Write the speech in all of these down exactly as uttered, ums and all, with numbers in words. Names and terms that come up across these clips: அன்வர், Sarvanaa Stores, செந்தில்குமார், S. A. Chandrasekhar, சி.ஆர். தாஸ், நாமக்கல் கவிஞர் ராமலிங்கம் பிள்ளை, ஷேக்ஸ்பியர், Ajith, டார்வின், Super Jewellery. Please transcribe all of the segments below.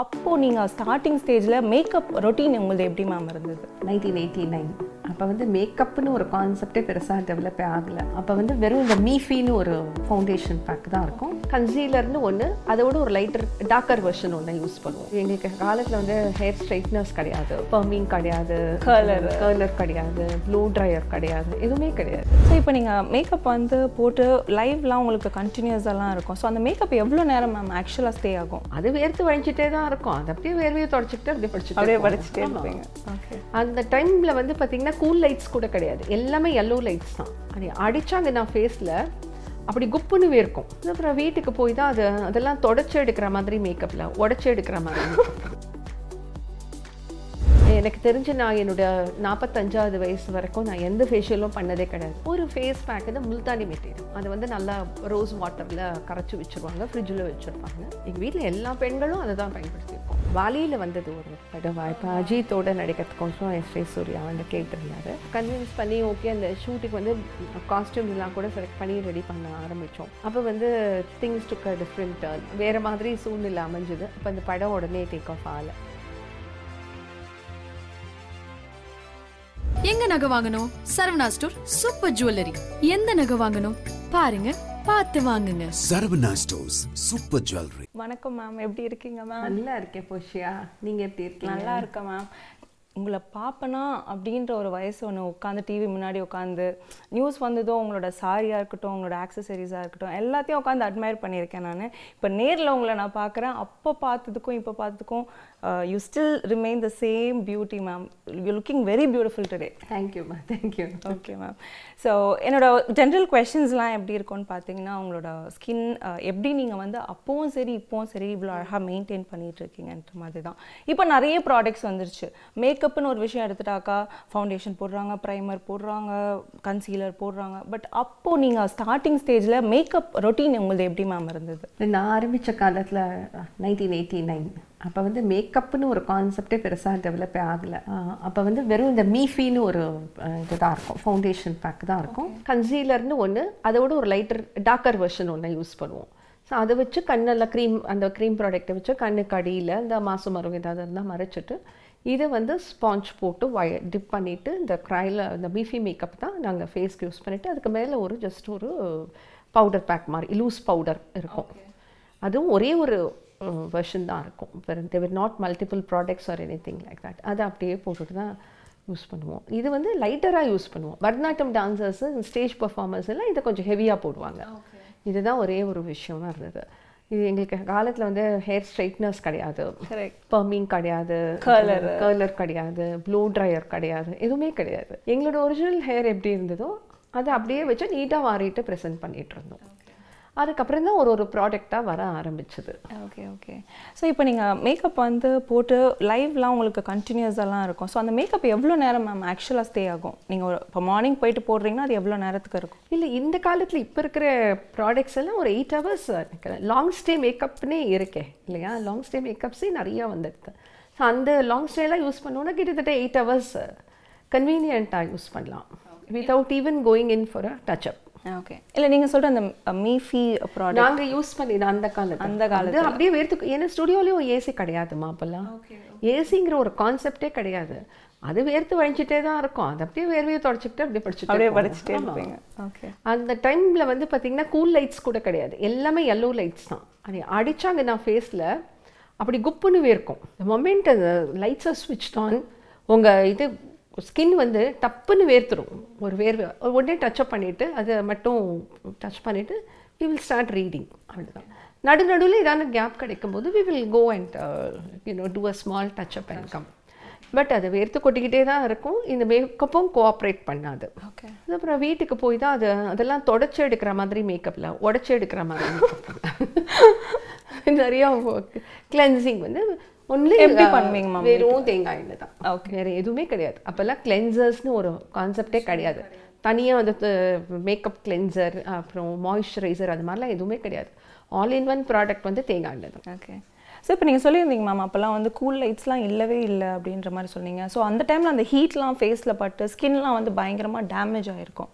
அப்போ நீங்கள் ஸ்டார்டிங் ஸ்டேஜில் மேக்கப் ரொட்டீன் உங்களது எப்படி மேம் இருந்தது? நைன்டீன் எயிட்டி நைன் அப்போ வந்து மேக்கப்னு ஒரு கான்செப்டே பெருசாக டெவலப் ஆகலை. அப்போ வந்து வெறும் இந்த மீஃபின்னு ஒரு ஃபவுண்டேஷன் பேக் தான் இருக்கும். கன்சீலர்னு ஒன்று, அதோட ஒரு லைட்டர் டார்க்கர் வெர்ஷன் ஒன்று யூஸ் பண்ணுவோம். எங்களுக்கு காலத்தில் வந்து ஹேர் ஸ்ட்ரைட்னர்ஸ் கிடையாது, பர்மிங் கிடையாது, கர்லர் கர்லர் கிடையாது, ப்ளூ ட்ரையர் கிடையாது, எதுவுமே கிடையாது. ஸோ இப்போ நீங்கள் மேக்கப் வந்து போட்டு லைவ்லாம் உங்களுக்கு கண்டினியூஸெல்லாம் இருக்கும். ஸோ அந்த மேக்கப் எவ்வளோ நேரம் மேம் ஆக்சுவலாக ஸ்டே ஆகும்? அது வேர்த்து வழிஞ்சிட்டே தான் இருக்கும். அது அப்படியே வேர்வையை தொடச்சிட்டு அப்படியே படிச்சுட்டு அப்படியே படிச்சுட்டே இருப்பீங்க. ஓகே, அந்த டைமில் வந்து பார்த்தீங்கன்னா கூல் லைட்ஸ் கூட கிடையாது, எல்லாமே எல்லோ லைட்ஸ் தான். அது அடித்தாங்க நான் ஃபேஸில் அப்படி குப்புன்னு வேர்க்கும். அப்புறம் வீட்டுக்கு போய் தான் அது அதெல்லாம் தொடச்சி எடுக்கிற மாதிரி மேக்கப்பில் உடச்சி எடுக்கிற மாதிரி. எனக்கு தெரிஞ்சு நான் என்னோட நாற்பத்தஞ்சாவது வயசு வரைக்கும் நான் எந்த ஃபேஷியலும் பண்ணதே கிடையாது. ஒரு ஃபேஸ் பேக் வந்து முல்தானி மிட்டி, அது வந்து நல்லா ரோஸ் வாட்டரில் கரைச்சி வச்சுருவாங்க, ஃப்ரிட்ஜில் வச்சுருப்பாங்க. எங்கள் வீட்டில் எல்லா பெண்களும் அதை தான் பயன்படுத்தியிருக்கோம். வாலியில் வந்தது ஒரு படம் வாய்ப்பு, அஜித்தோடு நடிக்கிறதுக்கோசம் எஸ். ஏ. சூர்யா வந்து கேட்டிருந்தாரு. கன்வின்ஸ் பண்ணி ஓகே அந்த ஷூட்டுக்கு வந்து காஸ்ட்யூம் எல்லாம் கூட செலக்ட் பண்ணி ரெடி பண்ண ஆரம்பித்தோம். அப்போ வந்து திங்ஸ் டுக்க டிஃப்ரெண்ட், வேறு மாதிரி சூழ்நிலை அமைஞ்சுது. அப்போ அந்த படம் உடனே டேக் ஆஃப் ஆகலை. எங்க நகை வாங்கணும்? Saravana store super jewellery. எந்த நகை வாங்கணும் பாருங்க, பார்த்து வாங்குங்க. Saravana stores super jewellery. வணக்கம் மேம், எப்படி இருக்கீங்க மேம்? நல்லா இருக்கேன் போஷியா, நீங்க எப்படி இருக்கீங்க? நல்லா இருக்கேன் மேம். உங்களை பார்ப்பனா அப்படின்ற ஒரு வயசு ஒன்று உட்காந்து டிவி முன்னாடி உட்காந்து நியூஸ் வந்ததும் உங்களோட சாரியாக இருக்கட்டும், உங்களோட ஆக்சசரிஸாக இருக்கட்டும், எல்லாத்தையும் உட்காந்து அட்மையர் பண்ணியிருக்கேன் நான். இப்போ நேரில் உங்களை நான் பார்க்குறேன், அப்போ பார்த்ததுக்கும் இப்போ பார்த்ததுக்கும் you still remain the same beauty ma'am. You looking very beautiful today. Thank you ma'am. Thank you. Okay ma'am. So என்னோட ஜென்ரல் கொஸ்டின்ஸ்லாம் எப்படி இருக்கும்னு பார்த்தீங்கன்னா, உங்களோட ஸ்கின் எப்படி நீங்கள் வந்து அப்பவும் சரி இப்போவும் சரி இவ்வளோ அழகாக மெயின்டைன் பண்ணிகிட்டு இருக்கீங்கன்ற மாதிரி தான். இப்போ நிறைய ப்ராடக்ட்ஸ் வந்துருச்சு. மேக்கப் ஒரு விஷயம் எடுத்துட்டாக்கா ஃபவுண்டேஷன் போடுறாங்க, பிரைமர் போடுறாங்க, கன்சீலர் போடுறாங்க. பட் அப்போ நீங்க ஸ்டார்டிங் ஸ்டேஜ்ல மேக்கப் ரொட்டீன் உங்களுக்கு எப்படி மேம் இருந்தது? நான் ஆரம்பிச்ச காலத்துல நைன்டீன் எயிட்டி நைன் அப்போ வந்து மேக்கப்னு ஒரு கான்செப்டே பெருசாக டெவலப் ஆகலை. அப்போ வந்து வெறும் இந்த மீஃபின்னு ஒரு இது தான் இருக்கும், ஃபவுண்டேஷன் பேக் தான் இருக்கும். கன்சீலர்னு ஒன்று, அதோட ஒரு லைட்டர் டார்க்கர் வெர்ஷன் ஒன்று யூஸ் பண்ணுவோம். ஸோ அதை வச்சு கண்ணெல்லாம் க்ரீம், அந்த க்ரீம் ப்ராடக்ட்டை வச்சு கண்ணுக்கு அடியில் இந்த மாசு மரம் ஏதாவது இருந்தால் மறைச்சிட்டு இதை வந்து ஸ்பாஞ்ச் போட்டு வய டிப் பண்ணிவிட்டு இந்த க்ரையில் இந்த மீஃபி மேக்கப் தான் நாங்கள் ஃபேஸ்க்கு யூஸ் பண்ணிவிட்டு அதுக்கு மேலே ஒரு ஜஸ்ட் ஒரு பவுடர் பேக் மாதிரி லூஸ் பவுடர் இருக்கும். அதுவும் ஒரே ஒரு வெர்ஷன் தான் இருக்கும். வேறு there not multiple products or anything like that. அதை அப்படியே போட்டுட்டு தான் யூஸ் பண்ணுவோம். இது வந்து லைட்டராக யூஸ் பண்ணுவோம். பரதநாட்டியம் டான்சர்ஸு ஸ்டேஜ் பர்ஃபார்மன்ஸ் எல்லாம் இதை கொஞ்சம் ஹெவியாக போடுவாங்க. இதுதான் ஒரே ஒரு விஷயம் தான் இருந்தது. இது எங்களுக்கு காலத்தில் வந்து ஹேர் ஸ்ட்ரைட்னர்ஸ் கிடையாது, பர்மிங் கிடையாது, கர்லர் கர்லர் கிடையாது, ப்ளூ ட்ரையர் கிடையாது, எதுவுமே கிடையாது. எங்களோட ஒரிஜினல் ஹேர் எப்படி இருந்ததோ அதை அப்படியே வச்சு நீட்டாக வாரிட்டு ப்ரெசென்ட் பண்ணிகிட்டு இருந்தோம். அதுக்கப்புறம் தான் ஒரு ஒரு ப்ராடக்டாக வர ஆரம்பிச்சது. Okay okay. ஸோ இப்போ நீங்கள் மேக்கப் வந்து போட்டு லைவ்லாம் உங்களுக்கு கண்டினியூஸெல்லாம் இருக்கும். ஸோ அந்த மேக்கப் எவ்வளோ நேரம் மேம் ஆக்சுவலாக ஸ்டே ஆகும்? நீங்கள் ஒரு இப்போ மார்னிங் போயிட்டு போடுறீங்கன்னா அது எவ்வளோ நேரத்துக்கு இருக்கும்? இல்லை, இந்த காலத்தில் இப்போ இருக்கிற ப்ராடக்ட்ஸ் எல்லாம் ஒரு எயிட் ஹவர்ஸ் லாங் ஸ்டே மேக்கப்னே இருக்கே இல்லையா? லாங் ஸ்டே மேக்கப்ஸே நிறையா வந்துடுது. ஸோ அந்த லாங் ஸ்டேலாம் யூஸ் பண்ணோன்னா கிட்டத்தட்ட எயிட் ஹவர்ஸ் கன்வீனியண்ட்டாக யூஸ் பண்ணலாம் without even going in for a touch up. Okay. இல்லை, நீங்கள் சொல்கிற அந்த மீஃபி ப்ராடக்ட் நாங்கள் யூஸ் பண்ணிடுறோம் அந்த காலத்தில். அந்த காலத்தில் அப்படியே வேர்த்து, ஏன்னா ஸ்டுடியோலேயும் ஏசி கிடையாதுமா அப்போல்லாம். ஏசிங்கிற ஒரு கான்செப்டே கிடையாது. அது வேர்த்து வழிஞ்சிட்டே தான் இருக்கும். அது அப்படியே வேர்வையை தொடச்சிக்கிட்டு அப்படியே படிச்சுட்டு அப்படியே படிச்சுட்டே இருப்பாங்க. ஓகே. அந்த டைமில் வந்து பார்த்தீங்கன்னா கூல் லைட்ஸ் கூட கிடையாது, எல்லாமே எல்லோ லைட்ஸ் தான். அது அடித்தாங்க நான் ஃபேஸில் அப்படி குப்புன்னு வேர்க்கும். இந்த மொமெண்ட் அந்த லைட்ஸை ஸ்விட்ச் ஆன் உங்கள் இது ஸ்கின் வந்து டப்புன்னு வேர்த்துடும். ஒரு வேர்வை உடனே டச்சப் பண்ணிவிட்டு அதை மட்டும் டச் பண்ணிவிட்டு வி வில் ஸ்டார்ட் ரீடிங். அப்படிதான் நடு நடுவில் ஏதாவது கேப் கிடைக்கும் போது we will go and you know do a small touch up and come. But அது வேர்த்து கொட்டிக்கிட்டே தான் இருக்கும். இந்த மேக்கப்பும் கோஆப்ரேட் பண்ணாது. ஓகே. அப்புறம் வீட்டுக்கு போய் தான் அது அதெல்லாம் தொடச்சி எடுக்கிற மாதிரி மேக்கப்பில் உடச்சி எடுக்கிற மாதிரி நிறையா கிளென்சிங் வந்து ஒன்லி எப்படி பண்ணுவீங்கம்மா? வெறும் தேங்காய் எண்ணெய் தான். ஓகே. வேறு எதுவுமே கிடையாது. அப்போல்லாம் கிளென்சர்ஸ்னு ஒரு கான்செப்டே கிடையாது. தனியாக வந்து மேக்கப் கிளென்சர் அப்புறம் மாய்ஸ்சரைசர் அது மாதிரிலாம் எதுவுமே கிடையாது. ஆல் இன் ஒன் ப்ராடக்ட் வந்து தேங்காய் எண்ணெய் தான். ஓகே. ஸோ இப்போ நீங்கள் சொல்லியிருந்தீங்க மேம் அப்போல்லாம் வந்து கூல் லைட்ஸ்லாம் இல்லவே இல்லை அப்படின்ற மாதிரி சொன்னீங்க. ஸோ அந்த டைமில் அந்த ஹீட்லாம் ஃபேஸில் பட்டு ஸ்கின்லாம் வந்து பயங்கரமாக டேமேஜ் ஆகிருக்கும்.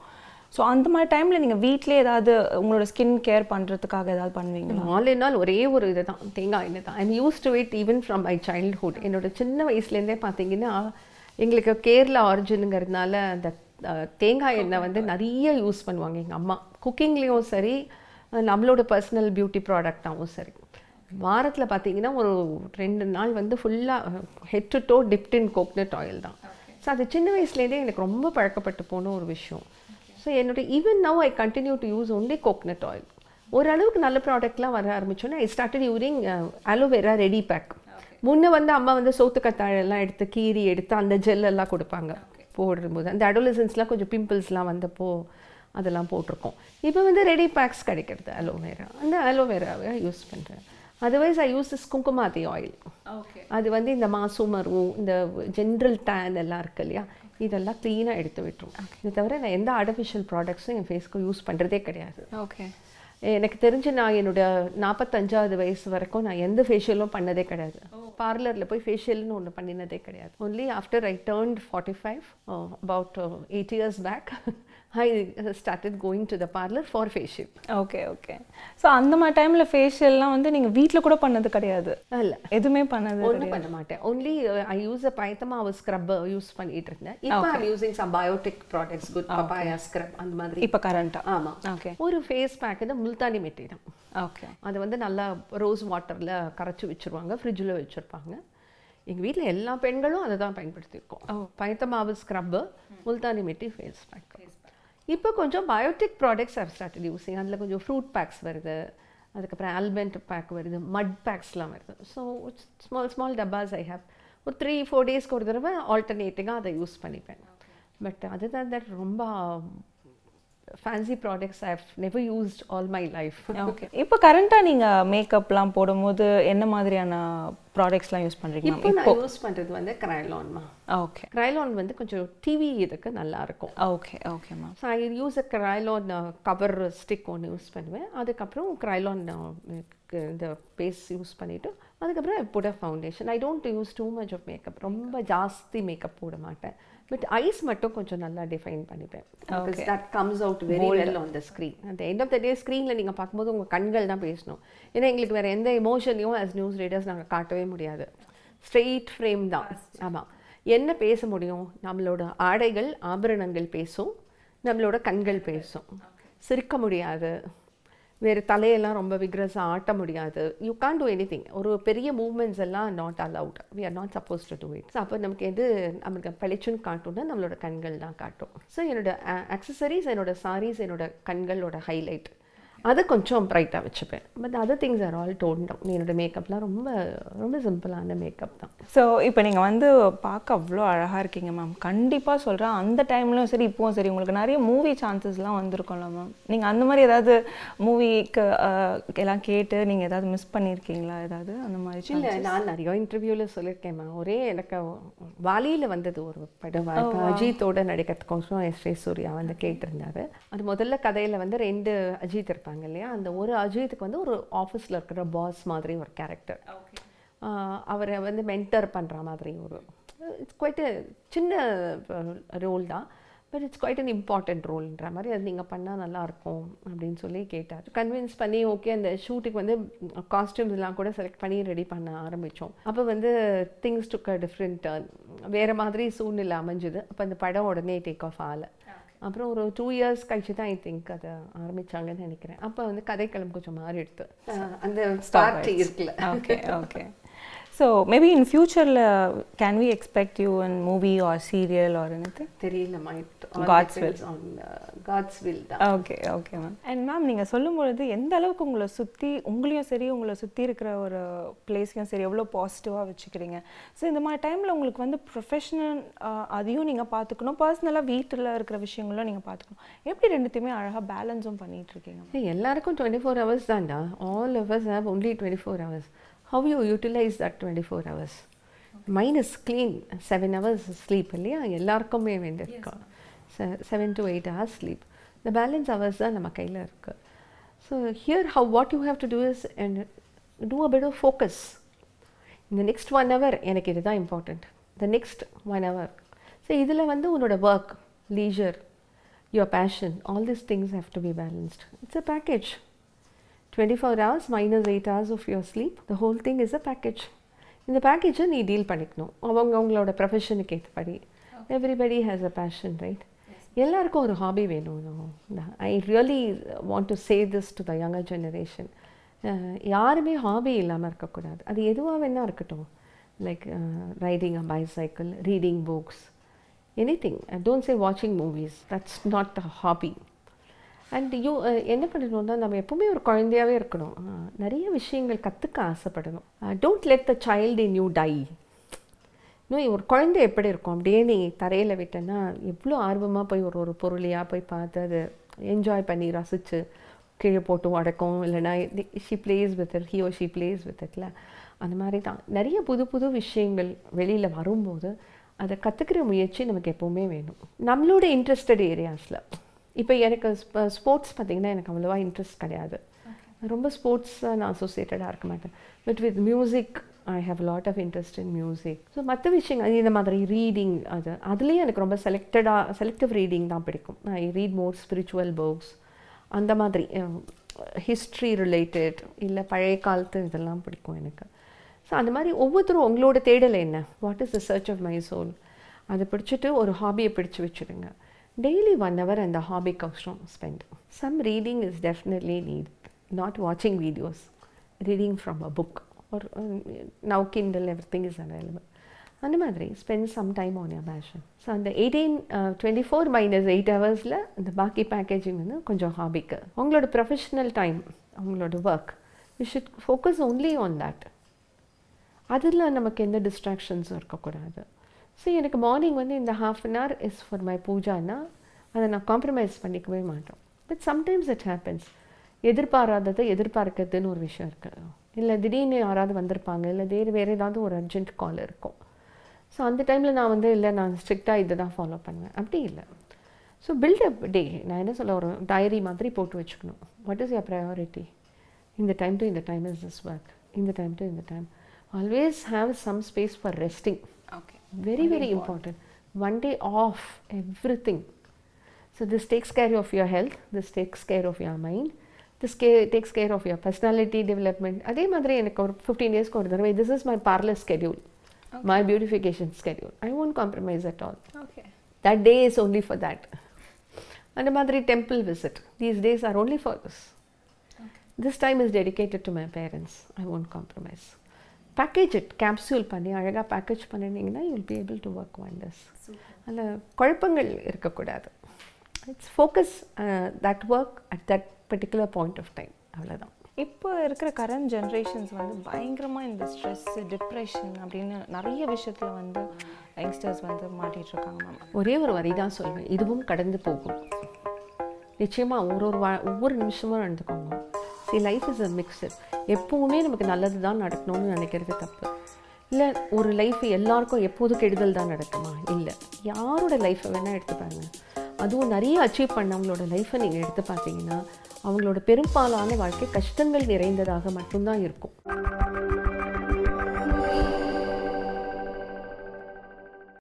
ஸோ அந்த மாதிரி டைமில் நீங்கள் வீட்டிலே ஏதாவது உங்களோட ஸ்கின் கேர் பண்ணுறதுக்காக ஏதாவது பண்ணுவீங்களா? நாலு நாள் ஒரே ஒரு இது தான், தேங்காய் எண்ணெய் தான். I use to it even from my childhood. என்னோட சின்ன வயசுலேருந்தே பார்த்தீங்கன்னா எங்களுக்கு கேரளா ஆரிஜினுங்கிறதுனால அந்த தேங்காய் எண்ணெய் வந்து நிறைய யூஸ் பண்ணுவாங்க எங்கள் அம்மா. குக்கிங்லேயும் சரி, நம்மளோட பர்சனல் பியூட்டி ப்ராடக்டாகவும் சரி. வாரத்தில் பார்த்தீங்கன்னா ஒரு ரெண்டு நாள் வந்து ஃபுல்லாக head to toe dipped in coconut oil தான். ஸோ அது சின்ன வயசுலேருந்தே எனக்கு ரொம்ப பழக்கப்பட்டு போன ஒரு விஷயம். ஸோ என்னோட even now I continue to use only coconut oil. ஓரளவுக்கு நல்ல ப்ராடக்ட்லாம் வர ஆரம்பித்தோன்னே ஐ ஸ்டார்டட் யூரிங் அலோவேரா ரெடி பேக். முன்னே வந்து அம்மா வந்து சோத்து கத்தாழெல்லாம் எடுத்து கீரி எடுத்து அந்த ஜெல்லெல்லாம் கொடுப்பாங்க போடும்போது. அந்த அடோலசன்ஸ்லாம் கொஞ்சம் பிம்பிள்ஸ்லாம் வந்தப்போ அதெல்லாம் போட்டிருக்கோம். இப்போ வந்து ரெடி பேக்ஸ் கிடைக்கிறது அலோவேரா. அந்த அலோவேராவை யூஸ் பண்ணுறேன். Otherwise I use is Kumkumadi oil. அது வந்து இந்த மாசூமரும் இந்த ஜென்ரல் டேன் எல்லாம் இருக்கு இல்லையா, இதெல்லாம் க்ளீனாக எடுத்து விட்டுரும். இதை தவிர நான் எந்த ஆர்டிஃபிஷியல் ப்ராடக்ட்ஸும் என் ஃபேஸ்க்கு யூஸ் பண்ணுறதே கிடையாது. ஓகே, எனக்கு தெரிஞ்சு நான் என்னோடய நாற்பத்தஞ்சாவது வயசு வரைக்கும் நான் எந்த ஃபேஷியலும் பண்ணதே கிடையாது. பார்லரில் போய் ஃபேஷியல்னு ஒன்று பண்ணினதே கிடையாது. Only after I turned forty five about eight years back I started going to the parlour for facial. Okay okay. So அந்த மாதிரி டைமில் ஃபேஷியல்லாம் வந்து நீங்கள் வீட்டில் கூட பண்ணது கிடையாது? இல்லை, எதுவுமே பண்ணது ஒன்றும் பண்ண மாட்டேன். ஒன்லி ஐ யூஸ் அ பைத்தமா ஒரு ஸ்க்ரப் யூஸ் பண்ணிட்டு இருந்தேன். இப்போ I using some biotic products, good papaya scrub அந்த மாதிரி இப்போ கரண்ட்டாக. ஆமாம். ஓகே. ஒரு ஃபேஸ் பேக்கு தான் முல்தானி மிட்டி தான். ஓகே. அது வந்து நல்லா ரோஸ் வாட்டரில் கரைச்சி வச்சுருவாங்க, ஃப்ரிட்ஜில் வச்சுருப்பாங்க. எங்கள் வீட்டில் எல்லா பெண்களும் அதை தான் பயன்படுத்தியிருக்கோம். பைத்தமாவு scrub, Multani mitti face pack. இப்போ கொஞ்சம் biotic products I've started using. அதில் கொஞ்சம் ஃப்ரூட் பேக்ஸ் வருது, அதுக்கப்புறம் ஆல்மண்ட் பேக் வருது, மட் பேக்ஸ்லாம் வருது. So small small dabbas I have. ஒரு த்ரீ ஃபோர் டேஸ்க்கு ஒரு தடவை ஆல்டர்னேட்டிங்காக அதை யூஸ் பண்ணிப்பேன். பட் அதுதான் தட் ரொம்ப fancy products I have never used all my life. Okay. இப்போ கரண்ட்டாக நீங்கள் மேக்கப்லாம் போடும்போது என்ன மாதிரியான ப்ராடக்ட்ஸ்லாம் யூஸ் பண்ணுறீங்க? இப்போ நான் யூஸ் பண்ணுறது வந்து க்ரைலான்மா. ஓகே. க்ரைலான் வந்து கொஞ்சம் டிவி இதுக்கு நல்லாயிருக்கும். ஓகே ஓகேம்மா. So I use a Kryolan cover stick ஒன்று யூஸ் பண்ணுவேன். அதுக்கப்புறம் க்ரைலான் இந்த பேஸ்ட் யூஸ் பண்ணிவிட்டு அதுக்கப்புறம் I put a foundation. I don't use too much of makeup. ரொம்ப ஜாஸ்தி மேக்கப் போட மாட்டேன். பட் ஐஸ் மட்டும் கொஞ்சம் நல்லா டிஃபைன் பண்ணிப்பேன். Because that comes out very well on the screen. At the end of the day ஸ்க்ரீனில் நீங்கள் பார்க்கும்போது உங்கள் கண்கள் தான் பேசணும். ஏன்னா எங்களுக்கு வேறு எந்த எமோஷனையும் ஆஸ் நியூஸ் ரீடர்ஸ் நாங்கள் காட்டவே முடியாது. ஸ்ட்ரெயிட் ஃப்ரேம் தான். ஆமாம். என்ன பேச முடியும்? நம்மளோட ஆடைகள் ஆபரணங்கள் பேசும், நம்மளோட கண்கள் பேசும். சிரிக்க முடியாது, வேறு தலையெல்லாம் ரொம்ப விக்ரஸாக ஆட்ட முடியாது. You Khan do anything. ஒரு பெரிய மூவ்மெண்ட்ஸ் எல்லாம் not allowed. We are not suppose to do it. So அப்போ நமக்கு எது நமக்கு பளிச்சுன்னு காட்டும்னா நம்மளோட கண்கள் தான் காட்டும். ஸோ என்னோடய அக்சசரிஸ், என்னோடய சாரீஸ் என்னோட கண்களோட ஹைலைட். அது கொஞ்சம் ப்ரைட்டாக வச்சுப்பேன். But other things are all tone down. என்னோடய மேக்கப்லாம் ரொம்ப ரொம்ப சிம்பிளான மேக்கப் தான். ஸோ இப்போ நீங்கள் வந்து பார்க்க அவ்வளோ அழகாக இருக்கீங்க மேம். கண்டிப்பாக சொல்கிறேன், அந்த டைம்லையும் சரி இப்போவும் சரி உங்களுக்கு நிறைய மூவி சான்சஸ்லாம் வந்திருக்கோம்ல மேம். நீங்கள் அந்த மாதிரி ஏதாவது மூவிக்கு எல்லாம் கேட்டு நீங்கள் ஏதாவது மிஸ் பண்ணியிருக்கீங்களா? ஏதாவது அந்த மாதிரி? இல்லை, நான் நிறையா இன்டர்வியூவில் சொல்லியிருக்கேன் மேம். ஒரே எனக்கு வாலியில் வந்தது ஒரு படம், அஜித்தோட நடிக்கிறதுக்கோசம் எஸ் ஏ சூர்யா வந்து கேட்டிருந்தாரு. அது முதல்ல கதையில் வந்து ரெண்டு அஜித் இருப்பாங்க இல்லையா. அந்த ஒரு அஜித்துக்கு வந்து ஒரு ஆஃபீஸில் இருக்கிற பாஸ் மாதிரி ஒரு கேரக்டர், அவரை வந்து மென்டர் பண்ணுற மாதிரி ஒரு இட்ஸ் குவைட் சின்ன ரோல் தான். But it's quite an important ரோல்ன்ற மாதிரி அது நீங்கள் பண்ணால் நல்லாயிருக்கும் அப்படின்னு சொல்லி கேட்டார். கன்வின்ஸ் பண்ணி ஓகே, அந்த ஷூட்டுக்கு வந்து காஸ்டியூம்ஸ்லாம் கூட செலக்ட் பண்ணி ரெடி பண்ண ஆரம்பித்தோம். அப்போ வந்து திங்ஸ் டுக் அ டிஃப்ரெண்ட், வேறு மாதிரி சூழ்நிலை அமைஞ்சுது. அப்போ அந்த படம் உடனே டேக் ஆஃப் ஆகலை. அப்புறம் ஒரு டூ இயர்ஸ் கழிச்சு தான் ஐ திங்க் அதை ஆரம்பித்தாங்கன்னு நினைக்கிறேன். அப்போ வந்து கதைக்களம் கொஞ்சம் மாறி எடுத்து அந்த ஸ்டார்ட் இருக்குல்ல. Okay okay. So maybe in ஃபியூச்சரில் can we expect you and movie or serial or anything? தெரியலம்மா, காட்ஸ் வில். காட்ஸ் வில் தான். Okay okay ma'am. And ma'am நீங்கள் சொல்லும்பொழுது எந்த அளவுக்கு உங்களை சுற்றி உங்களையும் சரி உங்களை சுற்றி இருக்கிற ஒரு பிளேஸையும் சரி எவ்வளோ பாசிட்டிவாக வச்சுக்கிறீங்க. ஸோ இந்த மாதிரி டைமில் உங்களுக்கு வந்து ப்ரொஃபஷனல் அதையும் நீங்கள் பார்த்துக்கணும், பர்சனலாக வீட்டில் இருக்கிற விஷயங்களும் நீங்கள் பார்த்துக்கணும். எப்படி ரெண்டுத்தையுமே அழகாக பேலன்ஸும் பண்ணிகிட்ருக்கீங்க? எல்லாேருக்கும் டுவெண்ட்டி ஃபோர் ஹவர்ஸ் தான்டா. All of us have only twenty four hours. How you utilize that twenty-four hours? Okay. Mine is clean. seven hours sleep இல்லையா எல்லாருக்குமே வேண்டியிருக்கா? Seven to eight hours sleep. இந்த பேலன்ஸ் ஹவர்ஸ் தான் நம்ம கையில் இருக்குது. So here how what you have to do is and do a bit of focus. இந்த next one hour எனக்கு இது தான் important. The next one hour so இதில் வந்து உன்னோட work, leisure, your passion. All these things have to be balanced. It's a package. twenty-four hours minus eight hours of your sleep. The whole thing is a package. In the package, you deal panikno. Avanga profession padi. Everybody has a passion, right? Ellarku or hobby venum. I really want to say this to the younger generation. Yaarume hobby illama irukkakoodadu. Adu eduva venna irukkatum. Like uh, riding a bicycle, reading books, anything. And don't say watching movies. That's not a hobby. And you enna pannanumna namme eppovume or kolandiyave irukkanum. Nariya vishayangal kathukka aasapadanum. Don't let the child in you die. No, ஒரு குழந்தை எப்படி இருக்கும் அப்படியே நீ தரையில் விட்டேன்னா எவ்வளோ ஆர்வமாக போய் ஒரு ஒரு பொருளையாக போய் பார்த்து அதை என்ஜாய் பண்ணி ரசித்து கீழே போட்டு உடக்கும் இல்லைனா ஷி பிளேஸ் வித் இட், ஹியோ ஷி பிளேஸ் வித் இட்ல. அந்த மாதிரி தான் நிறைய புது புது விஷயங்கள் வெளியில் வரும்போது அதை கற்றுக்கிற முயற்சி நமக்கு எப்போவுமே வேணும். நம்மளோட இன்ட்ரெஸ்டட் ஏரியாஸில் இப்போ எனக்கு ஸ்போர்ட்ஸ் பார்த்திங்கன்னா எனக்கு அவ்வளோவா இன்ட்ரெஸ்ட் கிடையாது. ரொம்ப ஸ்போர்ட்ஸ் நான் அசோசியேட்டடாக இருக்க மாட்டேன். But with music I have a lot of interest in music. So, மற்ற விஷயங்கள் இந்த மாதிரி ரீடிங் அது அதுலேயும் எனக்கு ரொம்ப செலக்டடாக செலக்டிவ் ரீடிங் தான் பிடிக்கும். I read more spiritual books, அந்த மாதிரி ஹிஸ்ட்ரி ரிலேட்டட் இல்லை பழைய காலத்து இதெல்லாம் பிடிக்கும் எனக்கு. ஸோ அந்த மாதிரி ஒவ்வொருத்தரும் உங்களோட தேடலை என்ன, what is the search of my soul, அதை பிடிச்சிட்டு ஒரு ஹாபியை பிடிச்சி வச்சுடுங்க. டெய்லி ஒன் ஹவர் அந்த ஹாபிக்கோசரம் spend. Some reading is definitely need, not வாட்சிங் videos, reading from a book. Or um, now Kindle, everything is available. And madri spend some time on your passion. So and the eighteen, twenty-four minus eight hours la the baki packaging na konjam hobby ku ungaloda professional time, ungaloda work, we should focus only on that. Adhula namak endha distractions irukka kodadu. So enak morning vandu in the half an hour is for my puja na adha na compromise pannikave maatom. But sometimes it happens. எதிர்பாராததை எதிர்பார்க்கறதுன்னு ஒரு விஷயம் இருக்குது. இல்லை திடீர்னு யாராவது வந்திருப்பாங்க, இல்லை வேறு வேறு ஏதாவது ஒரு அர்ஜென்ட் கால் இருக்கும். ஸோ அந்த டைமில் நான் வந்து இல்லை நான் ஸ்ட்ரிக்டாக இதை தான் ஃபாலோ பண்ணுவேன் அப்படி இல்லை. ஸோ பில்டப் டே நான் என்ன சொல்ல ஒரு டைரி மாதிரி போட்டு வச்சுக்கணும். வாட் இஸ் யுவர் ப்ரையாரிட்டி, இந்த டைம் டு இந்த டைம் இஸ் திஸ் ஒர்க், இந்த டைம் டு இந்த time. Always have some space for resting. Okay, very very important. One day off every thing. So this takes care of your health, this takes care of your mind, this care, takes care of your personality development. Adhe madri enak or fifteen days ku oru this is my parlor schedule, okay. My beautification schedule, I won't compromise at all, okay. That day is only for that. And madri temple visit, these days are only for this, okay. This time is dedicated to my parents, I won't compromise. Package it, capsule panni alaga package panneningna you will be able to work wonders. Alla kolpangal irukka kodadu. It's focus uh, that work at that particular point of time. அவ்வளோதான். இப்போ இருக்கிற current generations வந்து பயங்கரமாக இந்த stress, depression அப்படின்னு நிறைய விஷயத்தில் வந்து யங்ஸ்டர்ஸ் வந்து மாட்டிகிட்ருக்காங்க மேம். ஒரே ஒரு வரி தான் சொல்வேன், இதுவும் கடந்து போகும். நிச்சயமாக ஒரு ஒரு ஒவ்வொரு நிமிஷமும் நடந்துக்கோங்க. See life is a mixture. எப்போவுமே நமக்கு நல்லது தான் நடக்கணும்னு நினைக்கிறது தப்பு. இல்லை ஒரு லைஃப் எல்லாருக்கும் எப்போதும் கெடுதல் தான் நடக்குமா? இல்லை. யாரோட லைஃப்பை வேணால் எடுத்து பாருங்கள். அதுவும் நிறைய அச்சீவ் பண்ணவங்களோட லைஃப்பை நீங்கள் எடுத்து பார்த்தீங்கன்னா அவங்களோட பெரும்பாலான வாழ்க்கை கஷ்டங்கள் நிறைந்ததாக மட்டும்தான் இருக்கும்.